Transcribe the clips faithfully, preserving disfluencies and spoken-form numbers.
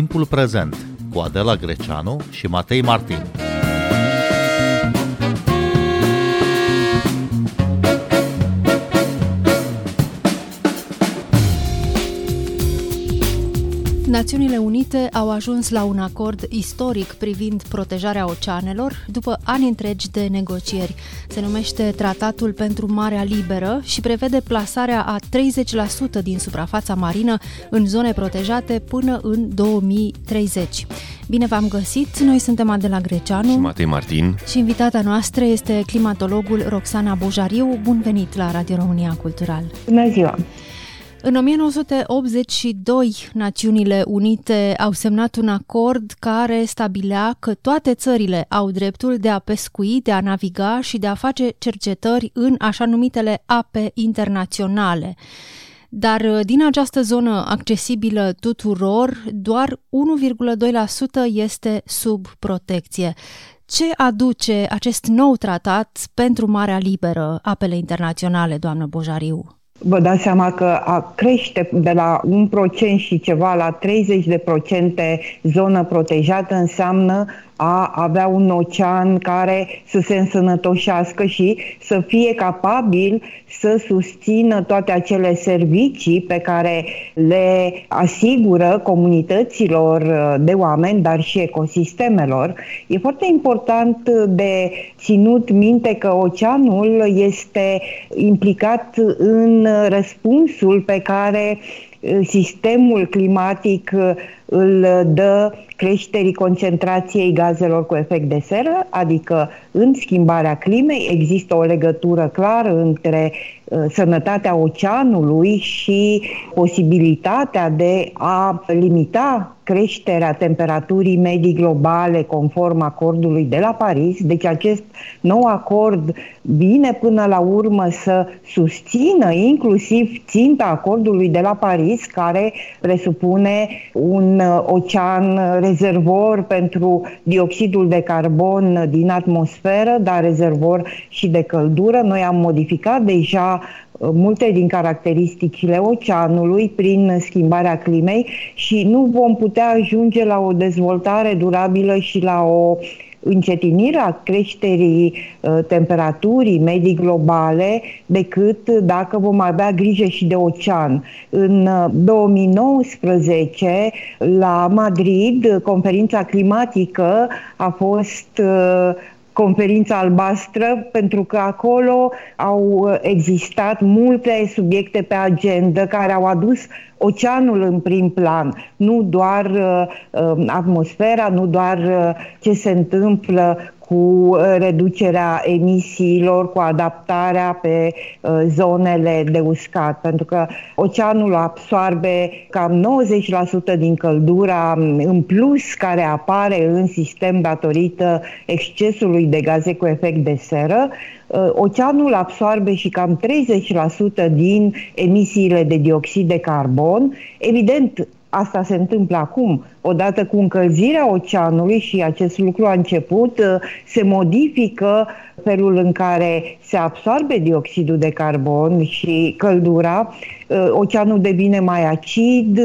Timpul prezent cu Adela Greceanu și Matei Martin. Națiunile Unite au ajuns la un acord istoric privind protejarea oceanelor după ani întregi de negocieri. Se numește Tratatul pentru Marea Liberă și prevede plasarea a treizeci la sută din suprafața marină în zone protejate până în două mii treizeci. Bine v-am găsit! Noi suntem Adela Greceanu și Matei Martin și invitata noastră este climatologul Roxana Bojariu. Bun venit la Radio România Cultural! Bună ziua! În nouăsprezece optzeci și doi, Națiunile Unite au semnat un acord care stabilea că toate țările au dreptul de a pescui, de a naviga și de a face cercetări în așa numitele ape internaționale. Dar din această zonă accesibilă tuturor, doar unu virgulă doi la sută este sub protecție. Ce aduce acest nou tratat pentru Marea Liberă, apele internaționale, doamnă Bojariu? Vă dați seama că a crește de la un procent și ceva la treizeci de procente zonă protejată înseamnă a avea un ocean care să se însănătoșească și să fie capabil să susțină toate acele servicii pe care le asigură comunităților de oameni, dar și ecosistemelor. E foarte important de ținut minte că oceanul este implicat în răspunsul pe care sistemul climatic îl dă creșterii concentrației gazelor cu efect de seră, adică în schimbarea climei există o legătură clară între sănătatea oceanului și posibilitatea de a limita creșterea temperaturii medii globale conform acordului de la Paris. Deci acest nou acord vine până la urmă să susțină inclusiv ținta acordului de la Paris, care presupune un ocean rezervor pentru dioxidul de carbon din atmosferă, dar rezervor și de căldură. Noi am modificat deja multe din caracteristicile oceanului prin schimbarea climei și nu vom putea ajunge la o dezvoltare durabilă și la o încetinire a creșterii temperaturii medii globale decât dacă vom avea grijă și de ocean. În două mii nouăsprezece, la Madrid, conferința climatică a fost conferința albastră, pentru că acolo au existat multe subiecte pe agenda care au adus oceanul în prim plan, nu doar uh, atmosfera, nu doar uh, ce se întâmplă cu reducerea emisiilor, cu adaptarea pe zonele de uscat, pentru că oceanul absorbe cam nouăzeci la sută din căldura în plus care apare în sistem datorită excesului de gaze cu efect de seră. Oceanul absorbe și cam treizeci la sută din emisiile de dioxid de carbon. Evident, asta se întâmplă acum. Odată cu încălzirea oceanului, și acest lucru a început, se modifică felul în care se absorbe dioxidul de carbon și căldura. Oceanul devine mai acid,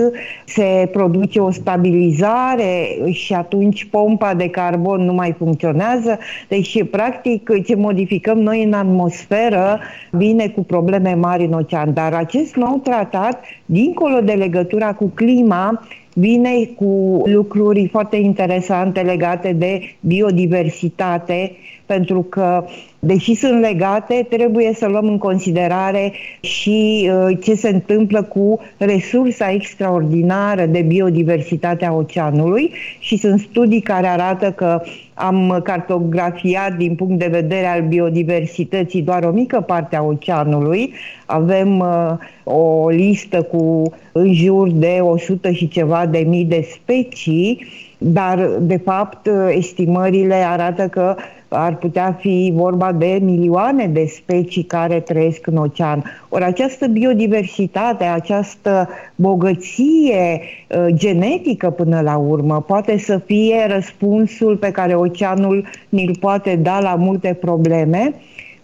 se produce o stabilizare și atunci pompa de carbon nu mai funcționează. Deci, practic, ce modificăm noi în atmosferă vine cu probleme mari în ocean. Dar acest nou tratat, dincolo de legătura cu clima, vine cu lucruri foarte interesante legate de biodiversitate, pentru că, deși sunt legate, trebuie să luăm în considerare și ce se întâmplă cu resursa extraordinară de biodiversitate a oceanului și sunt studii care arată că am cartografiat din punct de vedere al biodiversității doar o mică parte a oceanului. Avem uh, o listă cu în jur de o sută și ceva de mii de specii, dar de fapt estimările arată că ar putea fi vorba de milioane de specii care trăiesc în ocean. Ori această biodiversitate, această bogăție genetică până la urmă, poate să fie răspunsul pe care oceanul ni-l poate da la multe probleme.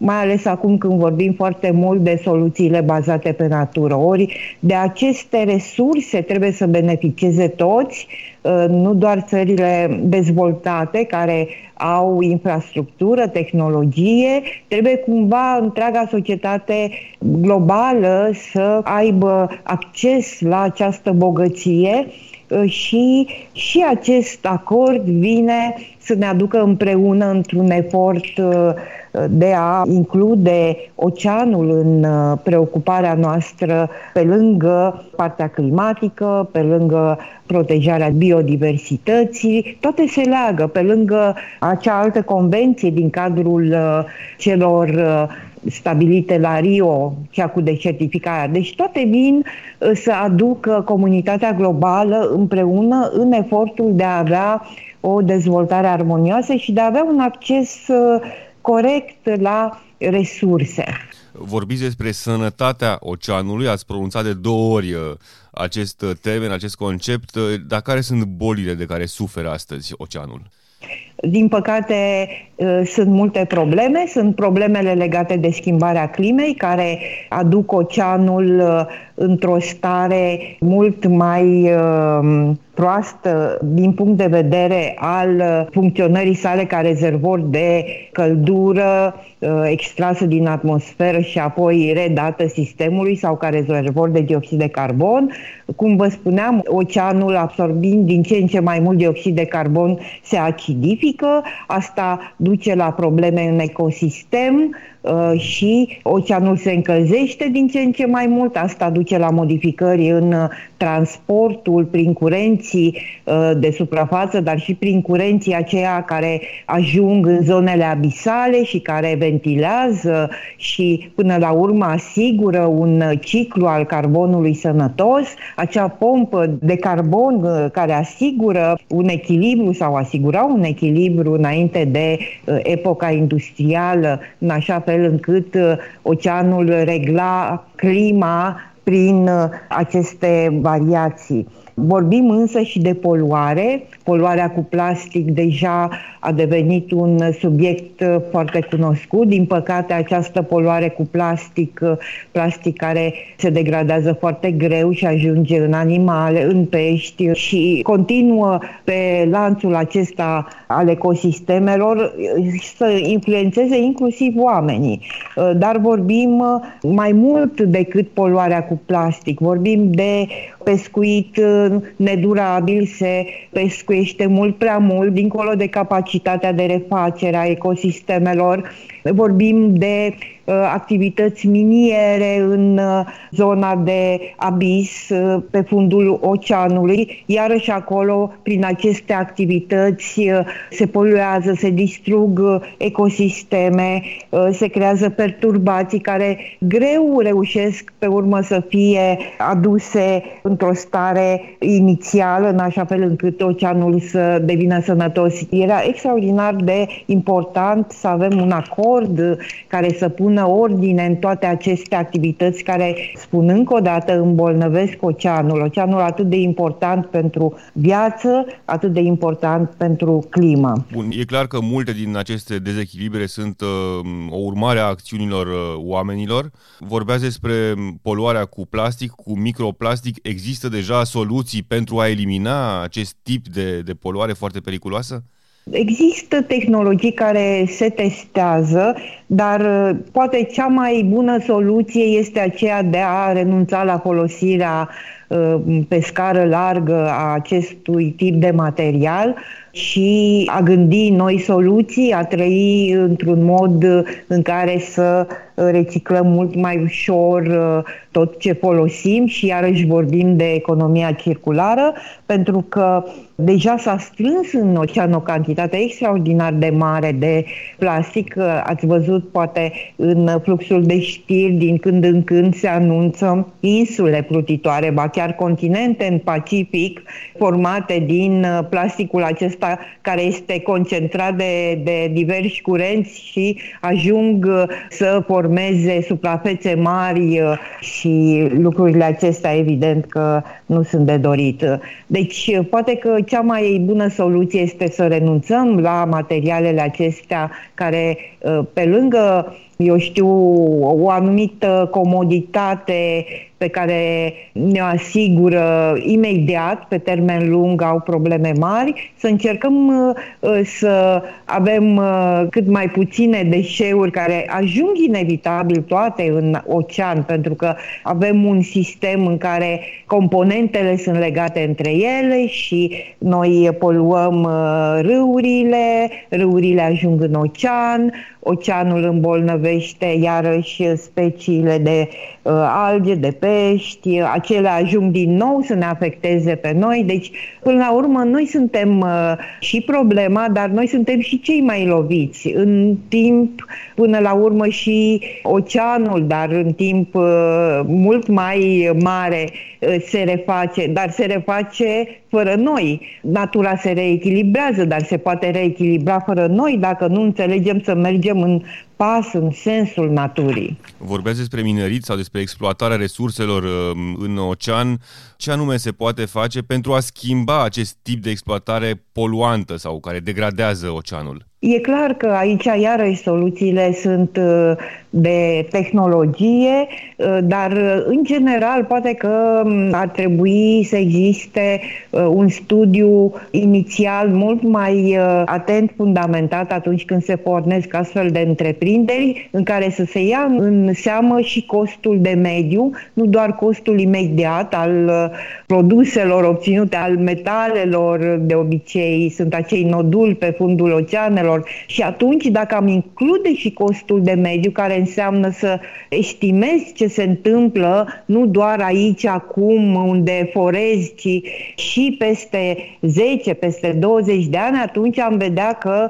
mai ales acum când vorbim foarte mult de soluțiile bazate pe natură. Ori de aceste resurse trebuie să beneficieze toți, nu doar țările dezvoltate care au infrastructură, tehnologie, trebuie cumva întreaga societate globală să aibă acces la această bogăție. Și, și acest acord vine să ne aducă împreună într-un efort de a include oceanul în preocuparea noastră, pe lângă partea climatică, pe lângă protejarea biodiversității, toate se leagă, pe lângă acea altă convenție din cadrul celor stabilite la Rio, cea cu deșertificarea. Deci toate vin să aducă comunitatea globală împreună în efortul de a avea o dezvoltare armonioasă și de a avea un acces corect la resurse. Vorbiți despre sănătatea oceanului, ați pronunțat de două ori acest termen, acest concept, dar care sunt bolile de care suferă astăzi oceanul? Din păcate, sunt multe probleme. Sunt problemele legate de schimbarea climei, care aduc oceanul într-o stare mult mai proastă din punct de vedere al funcționării sale ca rezervor de căldură extrasă din atmosferă și apoi redată sistemului sau ca rezervor de dioxid de carbon. Cum vă spuneam, oceanul, absorbind din ce în ce mai mult dioxid de carbon, se acidifică. Asta duce la probleme în ecosistem și oceanul se încălzește din ce în ce mai mult. Asta duce la modificări în transportul prin curenții de suprafață, dar și prin curenții aceia care ajung în zonele abisale și care ventilează și până la urmă asigură un ciclu al carbonului sănătos, acea pompă de carbon care asigură un echilibru sau asigura un echilibru înainte de epoca industrială, în așa fel încât oceanul regla clima prin aceste variații. Vorbim însă și de poluare. Poluarea cu plastic deja a devenit un subiect foarte cunoscut. Din păcate, această poluare cu plastic, plastic care se degradează foarte greu și ajunge în animale, în pești și continuă pe lanțul acesta al ecosistemelor să influențeze inclusiv oamenii. Dar vorbim mai mult decât poluarea cu plastic. Vorbim de pescuit nedurabil, se pescuiește mult prea mult, dincolo de capacitatea de refacere a ecosistemelor. Vorbim de uh, activități miniere în uh, zona de abis, uh, pe fundul oceanului. Iarăși acolo, prin aceste activități, uh, se poluează, se distrug uh, ecosisteme, uh, se creează perturbații care greu reușesc pe urmă să fie aduse într-o stare inițială, în așa fel încât oceanul să devină sănătos. Era extraordinar de important să avem un acord care să pună ordine în toate aceste activități care, spun încă o dată, îmbolnăvesc oceanul. Oceanul atât de important pentru viață, atât de important pentru climă. Bun, e clar că multe din aceste dezechilibre sunt uh, o urmare a acțiunilor uh, oamenilor. Vorbeați despre poluarea cu plastic, cu microplastic. Există deja soluții pentru a elimina acest tip de, de poluare foarte periculoasă? Există tehnologii care se testează, dar poate cea mai bună soluție este aceea de a renunța la folosirea pe scară largă a acestui tip de material și a gândi noi soluții, a trăi într-un mod în care să reciclăm mult mai ușor tot ce folosim și iarăși vorbim de economia circulară, pentru că deja s-a strâns în ocean o cantitate extraordinar de mare de plastic. Ați văzut poate în fluxul de știri, din când în când se anunță insule plutitoare, ba chiar continente în Pacific formate din plasticul acesta care este concentrat de, de diversi curenți și ajung să formeze suprafețe mari și lucrurile acestea evident că nu sunt de dorit. Deci poate că cea mai bună soluție este să renunțăm la materialele acestea care, pe lângă eu știu, o anumită comoditate pe care ne asigură imediat, pe termen lung au probleme mari, să încercăm să avem cât mai puține deșeuri care ajung inevitabil toate în ocean, pentru că avem un sistem în care componentele sunt legate între ele și noi poluăm râurile, râurile ajung în ocean, oceanul îmbolnăvește iarăși speciile de alge, de pești, acele ajung din nou să ne afecteze pe noi, deci până la urmă noi suntem și problema, dar noi suntem și cei mai loviți în timp, până la urmă și oceanul, dar în timp mult mai mare se reface, dar se reface fără noi. Natura se reechilibrează, dar se poate reechilibra fără noi dacă nu înțelegem să mergem în pas, în sensul naturii. Vorbeați despre minerit sau despre exploatarea resurselor în ocean. Ce anume se poate face pentru a schimba acest tip de exploatare poluantă sau care degradează oceanul? E clar că aici iarăși soluțiile sunt de tehnologie, dar în general poate că ar trebui să existe un studiu inițial mult mai atent, fundamentat atunci când se pornesc astfel de întreprinderi, în care să se ia în seamă și costul de mediu, nu doar costul imediat al produselor obținute, al metalelor, de obicei sunt acei noduli pe fundul oceanelor. Și atunci, dacă am include și costul de mediu, care înseamnă să estimezi ce se întâmplă, nu doar aici, acum, unde forezi, ci și peste zece, peste douăzeci de ani, atunci am vedea că,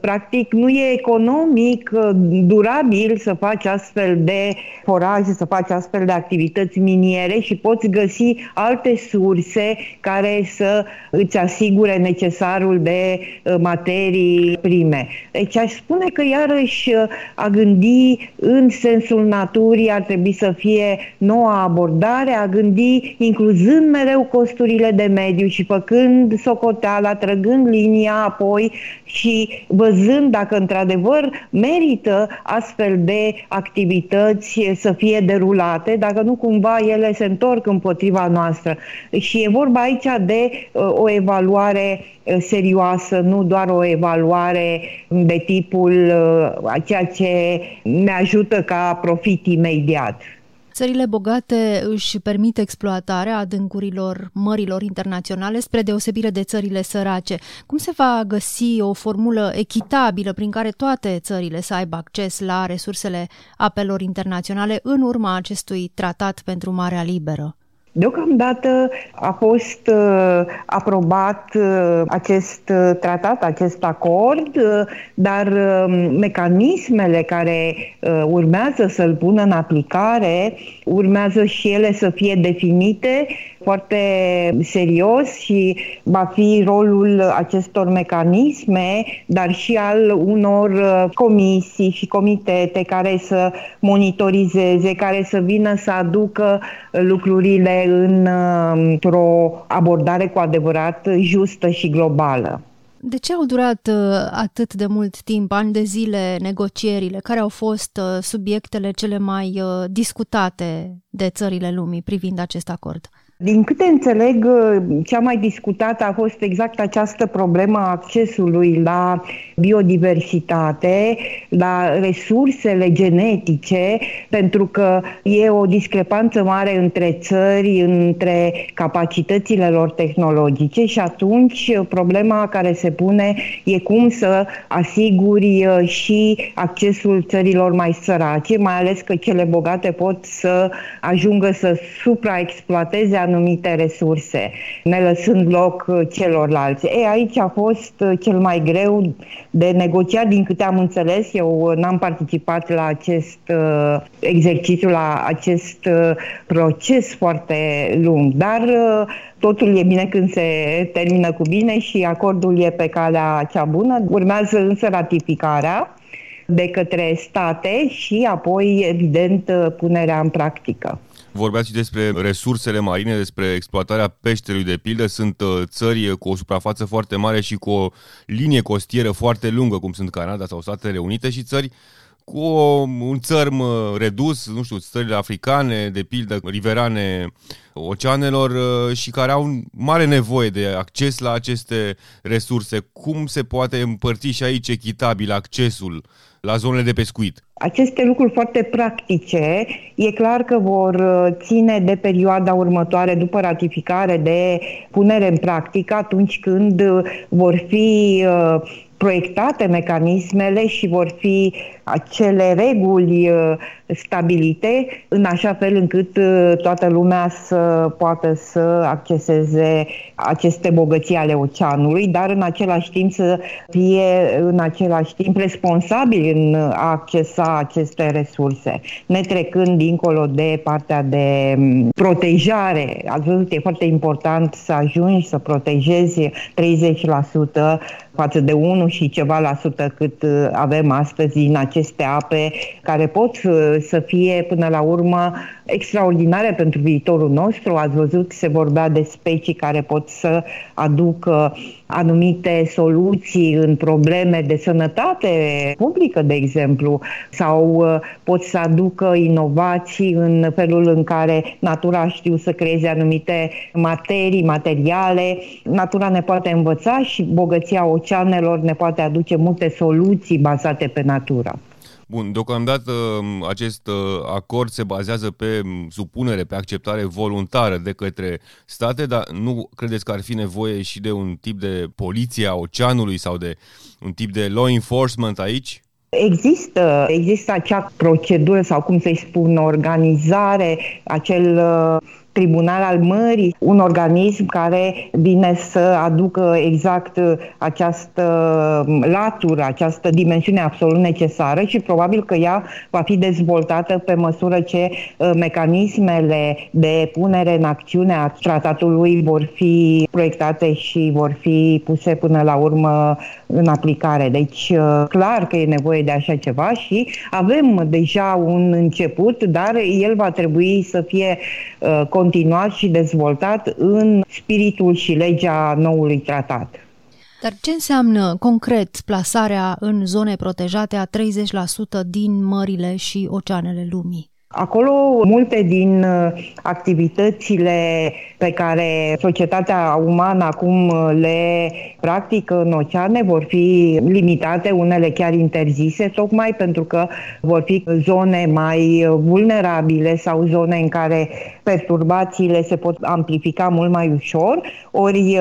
practic, nu e economic durabil să faci astfel de foraje, să faci astfel de activități miniere și poți găsi alte surse care să îți asigure necesarul de materii prime. Deci aș spune că iarăși a gândi în sensul naturii ar trebui să fie noua abordare, a gândi incluzând mereu costurile de mediu și făcând socoteala, trăgând linia apoi și văzând dacă într-adevăr merită astfel de activități să fie derulate, dacă nu cumva ele se întorc împotriva noastră. Și e vorba aici de o evaluare serioasă, nu doar o evaluare de tipul a ceea ce ne ajută ca profit imediat. Țările bogate își permit exploatarea adâncurilor mărilor internaționale spre deosebire de țările sărace. Cum se va găsi o formulă echitabilă prin care toate țările să aibă acces la resursele apelor internaționale în urma acestui tratat pentru Marea Liberă? Deocamdată a fost aprobat acest tratat, acest acord, dar mecanismele care urmează să-l pună în aplicare urmează și ele să fie definite foarte serios și va fi rolul acestor mecanisme, dar și al unor comisii și comitete care să monitorizeze, care să vină să aducă lucrurile într-o abordare cu adevărat justă și globală. De ce au durat atât de mult timp, ani de zile, negocierile? Care au fost subiectele cele mai discutate de țările lumii privind acest acord? Din câte înțeleg, cea mai discutată a fost exact această problemă a accesului la biodiversitate, la resursele genetice, pentru că e o discrepanță mare între țări, între capacitățile lor tehnologice și atunci problema care se pune e cum să asiguri și accesul țărilor mai sărace, mai ales că cele bogate pot să ajungă să supraexploateze anumite resurse, ne lăsând loc celorlalți. E, aici a fost cel mai greu de negociat, din câte am înțeles. Eu n-am participat la acest uh, exercițiu, la acest uh, proces foarte lung, dar uh, totul e bine când se termină cu bine și acordul e pe calea cea bună. Urmează însă ratificarea de către state și apoi, evident, punerea în practică. Vorbeați și despre resursele marine, despre exploatarea peștelui de pildă. Sunt țări cu o suprafață foarte mare și cu o linie costieră foarte lungă, cum sunt Canada sau Statele Unite, și țări cu o, un țărm redus, nu știu, țările africane, de pildă, riverane oceanelor și care au mare nevoie de acces la aceste resurse. Cum se poate împărți și aici echitabil accesul la zonele de pescuit? Aceste lucruri foarte practice e clar că vor ține de perioada următoare după ratificare de punere în practică atunci când vor fi proiectate mecanismele și vor fi acele reguli stabilite în așa fel încât toată lumea să poată să acceseze aceste bogății ale oceanului, dar în același timp să fie în același timp responsabil în a accesa aceste resurse, netrecând dincolo de partea de protejare. Ați văzut, e foarte important să ajungi să protejezi treizeci la sută față de unu și ceva la sută cât avem astăzi în aceste ape, care pot să fie până la urmă extraordinare pentru viitorul nostru. Ați văzut, se vorbea de specii care pot să aducă anumite soluții în probleme de sănătate publică, de exemplu, sau pot să aducă inovații în felul în care natura știu să creeze anumite materii, materiale. Natura ne poate învăța și bogăția oceanelor ne poate aduce multe soluții bazate pe natură. Bun, deocamdată acest acord se bazează pe supunere, pe acceptare voluntară de către state, dar nu credeți că ar fi nevoie și de un tip de poliție a oceanului sau de un tip de law enforcement aici? Există, există acea procedură sau cum să-i spun, organizare, acel Tribunal al Mării, un organism care vine să aducă exact această latură, această dimensiune absolut necesară și probabil că ea va fi dezvoltată pe măsură ce mecanismele de punere în acțiune a tratatului vor fi proiectate și vor fi puse până la urmă în aplicare. Deci clar că e nevoie de așa ceva și avem deja un început, dar el va trebui să fie continuat continuat și dezvoltat în spiritul și legea noului tratat. Dar ce înseamnă concret plasarea în zone protejate a treizeci la sută din mările și oceanele lumii? Acolo multe din activitățile pe care societatea umană acum le practică în oceane vor fi limitate, unele chiar interzise, tocmai pentru că vor fi zone mai vulnerabile sau zone în care perturbațiile se pot amplifica mult mai ușor, ori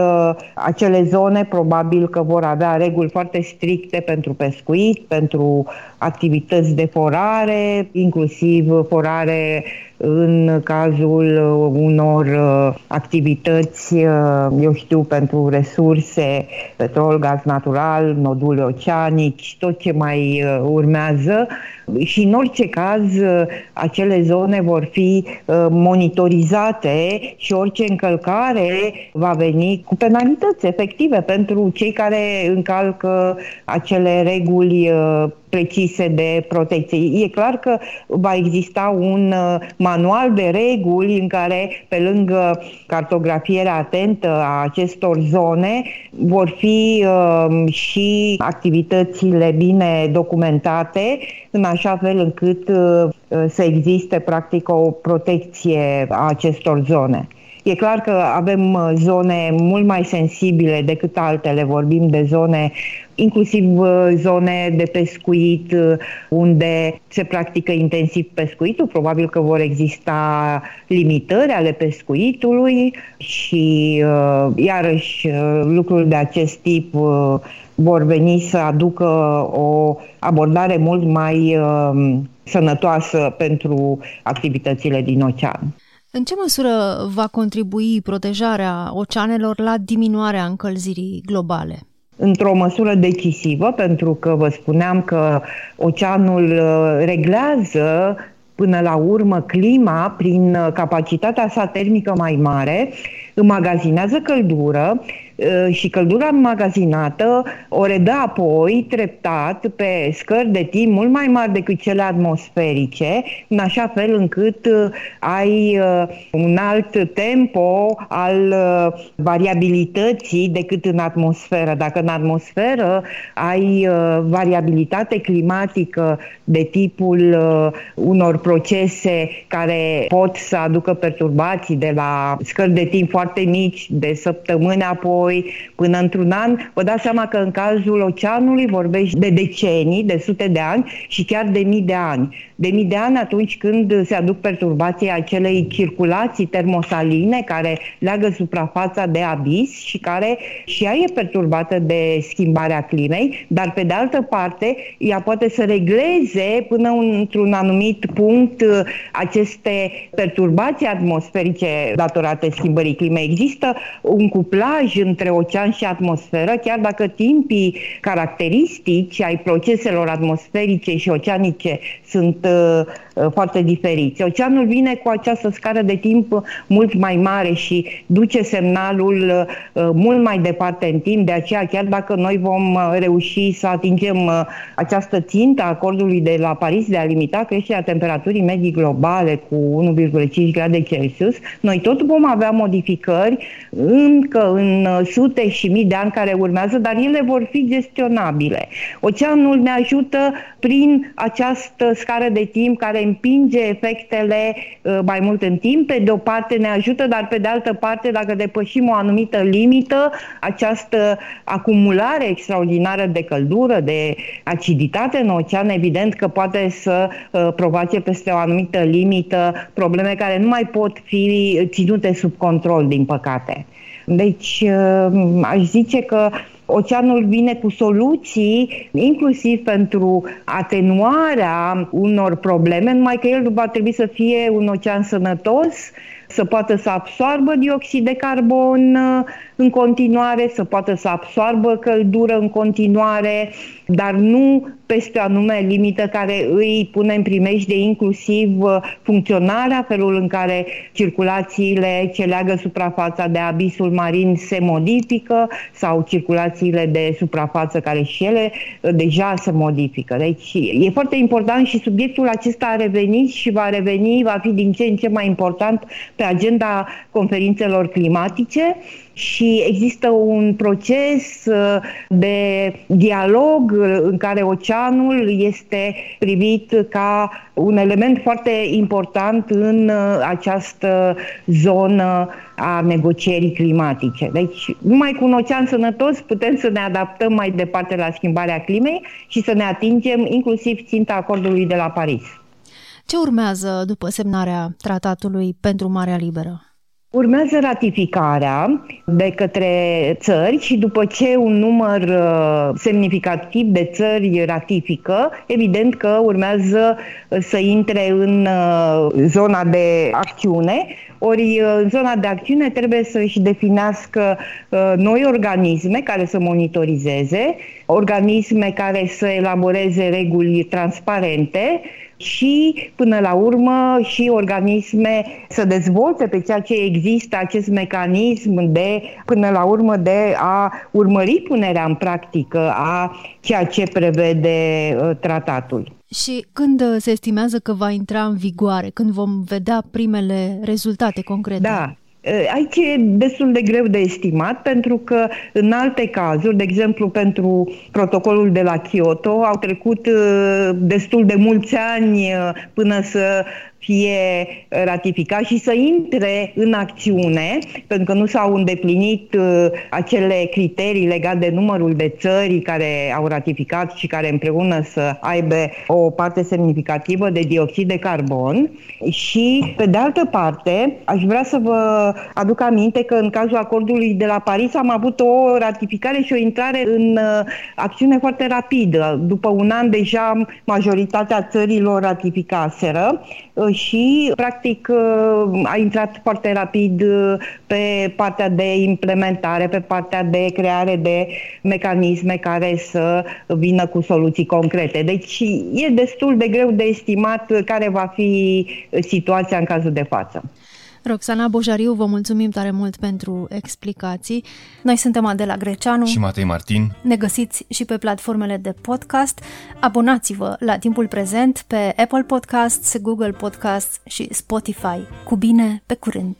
acele zone probabil că vor avea reguli foarte stricte pentru pescuit, pentru activități de forare, inclusiv forare în cazul unor activități, eu știu, pentru resurse, petrol, gaz natural, nodule oceanici, tot ce mai urmează. Și în orice caz, acele zone vor fi monitorizate și orice încălcare va veni cu penalități efective pentru cei care încalcă acele reguli precise de protecție. E clar că va exista un manual de reguli în care, pe lângă cartografierea atentă a acestor zone, vor fi uh, și activitățile bine documentate, în așa fel încât uh, să existe, practic, o protecție a acestor zone. E clar că avem zone mult mai sensibile decât altele, vorbim de zone, inclusiv zone de pescuit unde se practică intensiv pescuitul, probabil că vor exista limitări ale pescuitului și iarăși lucruri de acest tip vor veni să aducă o abordare mult mai sănătoasă pentru activitățile din ocean. În ce măsură va contribui protejarea oceanelor la diminuarea încălzirii globale? Într-o măsură decisivă, pentru că vă spuneam că oceanul reglează până la urmă clima prin capacitatea sa termică mai mare, îmagazinează căldură, și căldura magazinată o redă apoi treptat pe scări de timp mult mai mari decât cele atmosferice, în așa fel încât ai un alt tempo al variabilității decât în atmosferă. Dacă în atmosferă ai variabilitate climatică de tipul unor procese care pot să aducă perturbații de la scări de timp foarte mici, de săptămâni apoi, până într-un an, vă dați seama că în cazul oceanului vorbești de decenii, de sute de ani și chiar de mii de ani. De mii de ani atunci când se aduc perturbații acelei circulații termosaline care leagă suprafața de abis și care și ea e perturbată de schimbarea climei, dar pe de altă parte ea poate să regleze până într-un anumit punct aceste perturbații atmosferice datorate schimbării climei. Există un cuplaj între ocean și atmosferă, chiar dacă timpii caracteristici ai proceselor atmosferice și oceanice sunt uh, foarte diferiți. Oceanul vine cu această scară de timp mult mai mare și duce semnalul uh, mult mai departe în timp, de aceea chiar dacă noi vom reuși să atingem uh, această țintă a acordului de la Paris de a limita creșterea temperaturii medii globale cu unu virgulă cinci grade Celsius, noi tot vom avea modificări încă în sute și mii de ani care urmează, dar ele vor fi gestionabile. Oceanul ne ajută prin această scară de timp care împinge efectele mai mult în timp. Pe de o parte ne ajută, dar pe de altă parte, dacă depășim o anumită limită, această acumulare extraordinară de căldură, de aciditate în ocean, evident că poate să provoace peste o anumită limită probleme care nu mai pot fi ținute sub control, din păcate. Deci aș zice că oceanul vine cu soluții, inclusiv pentru atenuarea unor probleme, numai că el va trebui să fie un ocean sănătos, să poată să absoarbă dioxid de carbon în continuare, să poată să absoarbă căldură în continuare, dar nu peste o anume limită care îi pune în primejde inclusiv funcționarea, felul în care circulațiile ce leagă suprafața de abisul marin se modifică sau circulațiile de suprafață care și ele deja se modifică. Deci e foarte important și subiectul acesta a revenit și va reveni, va fi din ce în ce mai important pe agenda conferințelor climatice și există un proces de dialog în care oceanul este privit ca un element foarte important în această zonă a negocierii climatice. Deci, numai cu un ocean sănătos putem să ne adaptăm mai departe la schimbarea climei și să ne atingem inclusiv ținta acordului de la Paris. Ce urmează după semnarea Tratatului pentru Marea Liberă? Urmează ratificarea de către țări și după ce un număr semnificativ de țări ratifică, evident că urmează să intre în zona de acțiune. Ori în zona de acțiune trebuie să-și definească noi organisme care să monitorizeze, organisme care să elaboreze reguli transparente și, până la urmă, și organisme să dezvolte pe ceea ce există acest mecanism de, până la urmă, de a urmări punerea în practică a ceea ce prevede tratatul. Și când se estimează că va intra în vigoare, când vom vedea primele rezultate concrete? Da. Aici e destul de greu de estimat, pentru că în alte cazuri, de exemplu pentru protocolul de la Kyoto, au trecut destul de mulți ani până să fie ratificat și să intre în acțiune, pentru că nu s-au îndeplinit acele criterii legate de numărul de țări care au ratificat și care împreună să aibă o parte semnificativă de dioxid de carbon. Și, pe de altă parte, aș vrea să vă aduc aminte că în cazul acordului de la Paris am avut o ratificare și o intrare în acțiune foarte rapidă. După un an deja majoritatea țărilor ratificaseră și, practic, a intrat foarte rapid pe partea de implementare, pe partea de creare de mecanisme care să vină cu soluții concrete. Deci e destul de greu de estimat care va fi situația în cazul de față. Roxana Bojariu, vă mulțumim tare mult pentru explicații. Noi suntem Adela Greceanu și Matei Martin. Ne găsiți și pe platformele de podcast. Abonați-vă la Timpul Prezent pe Apple Podcasts, Google Podcasts și Spotify. Cu bine, pe curând!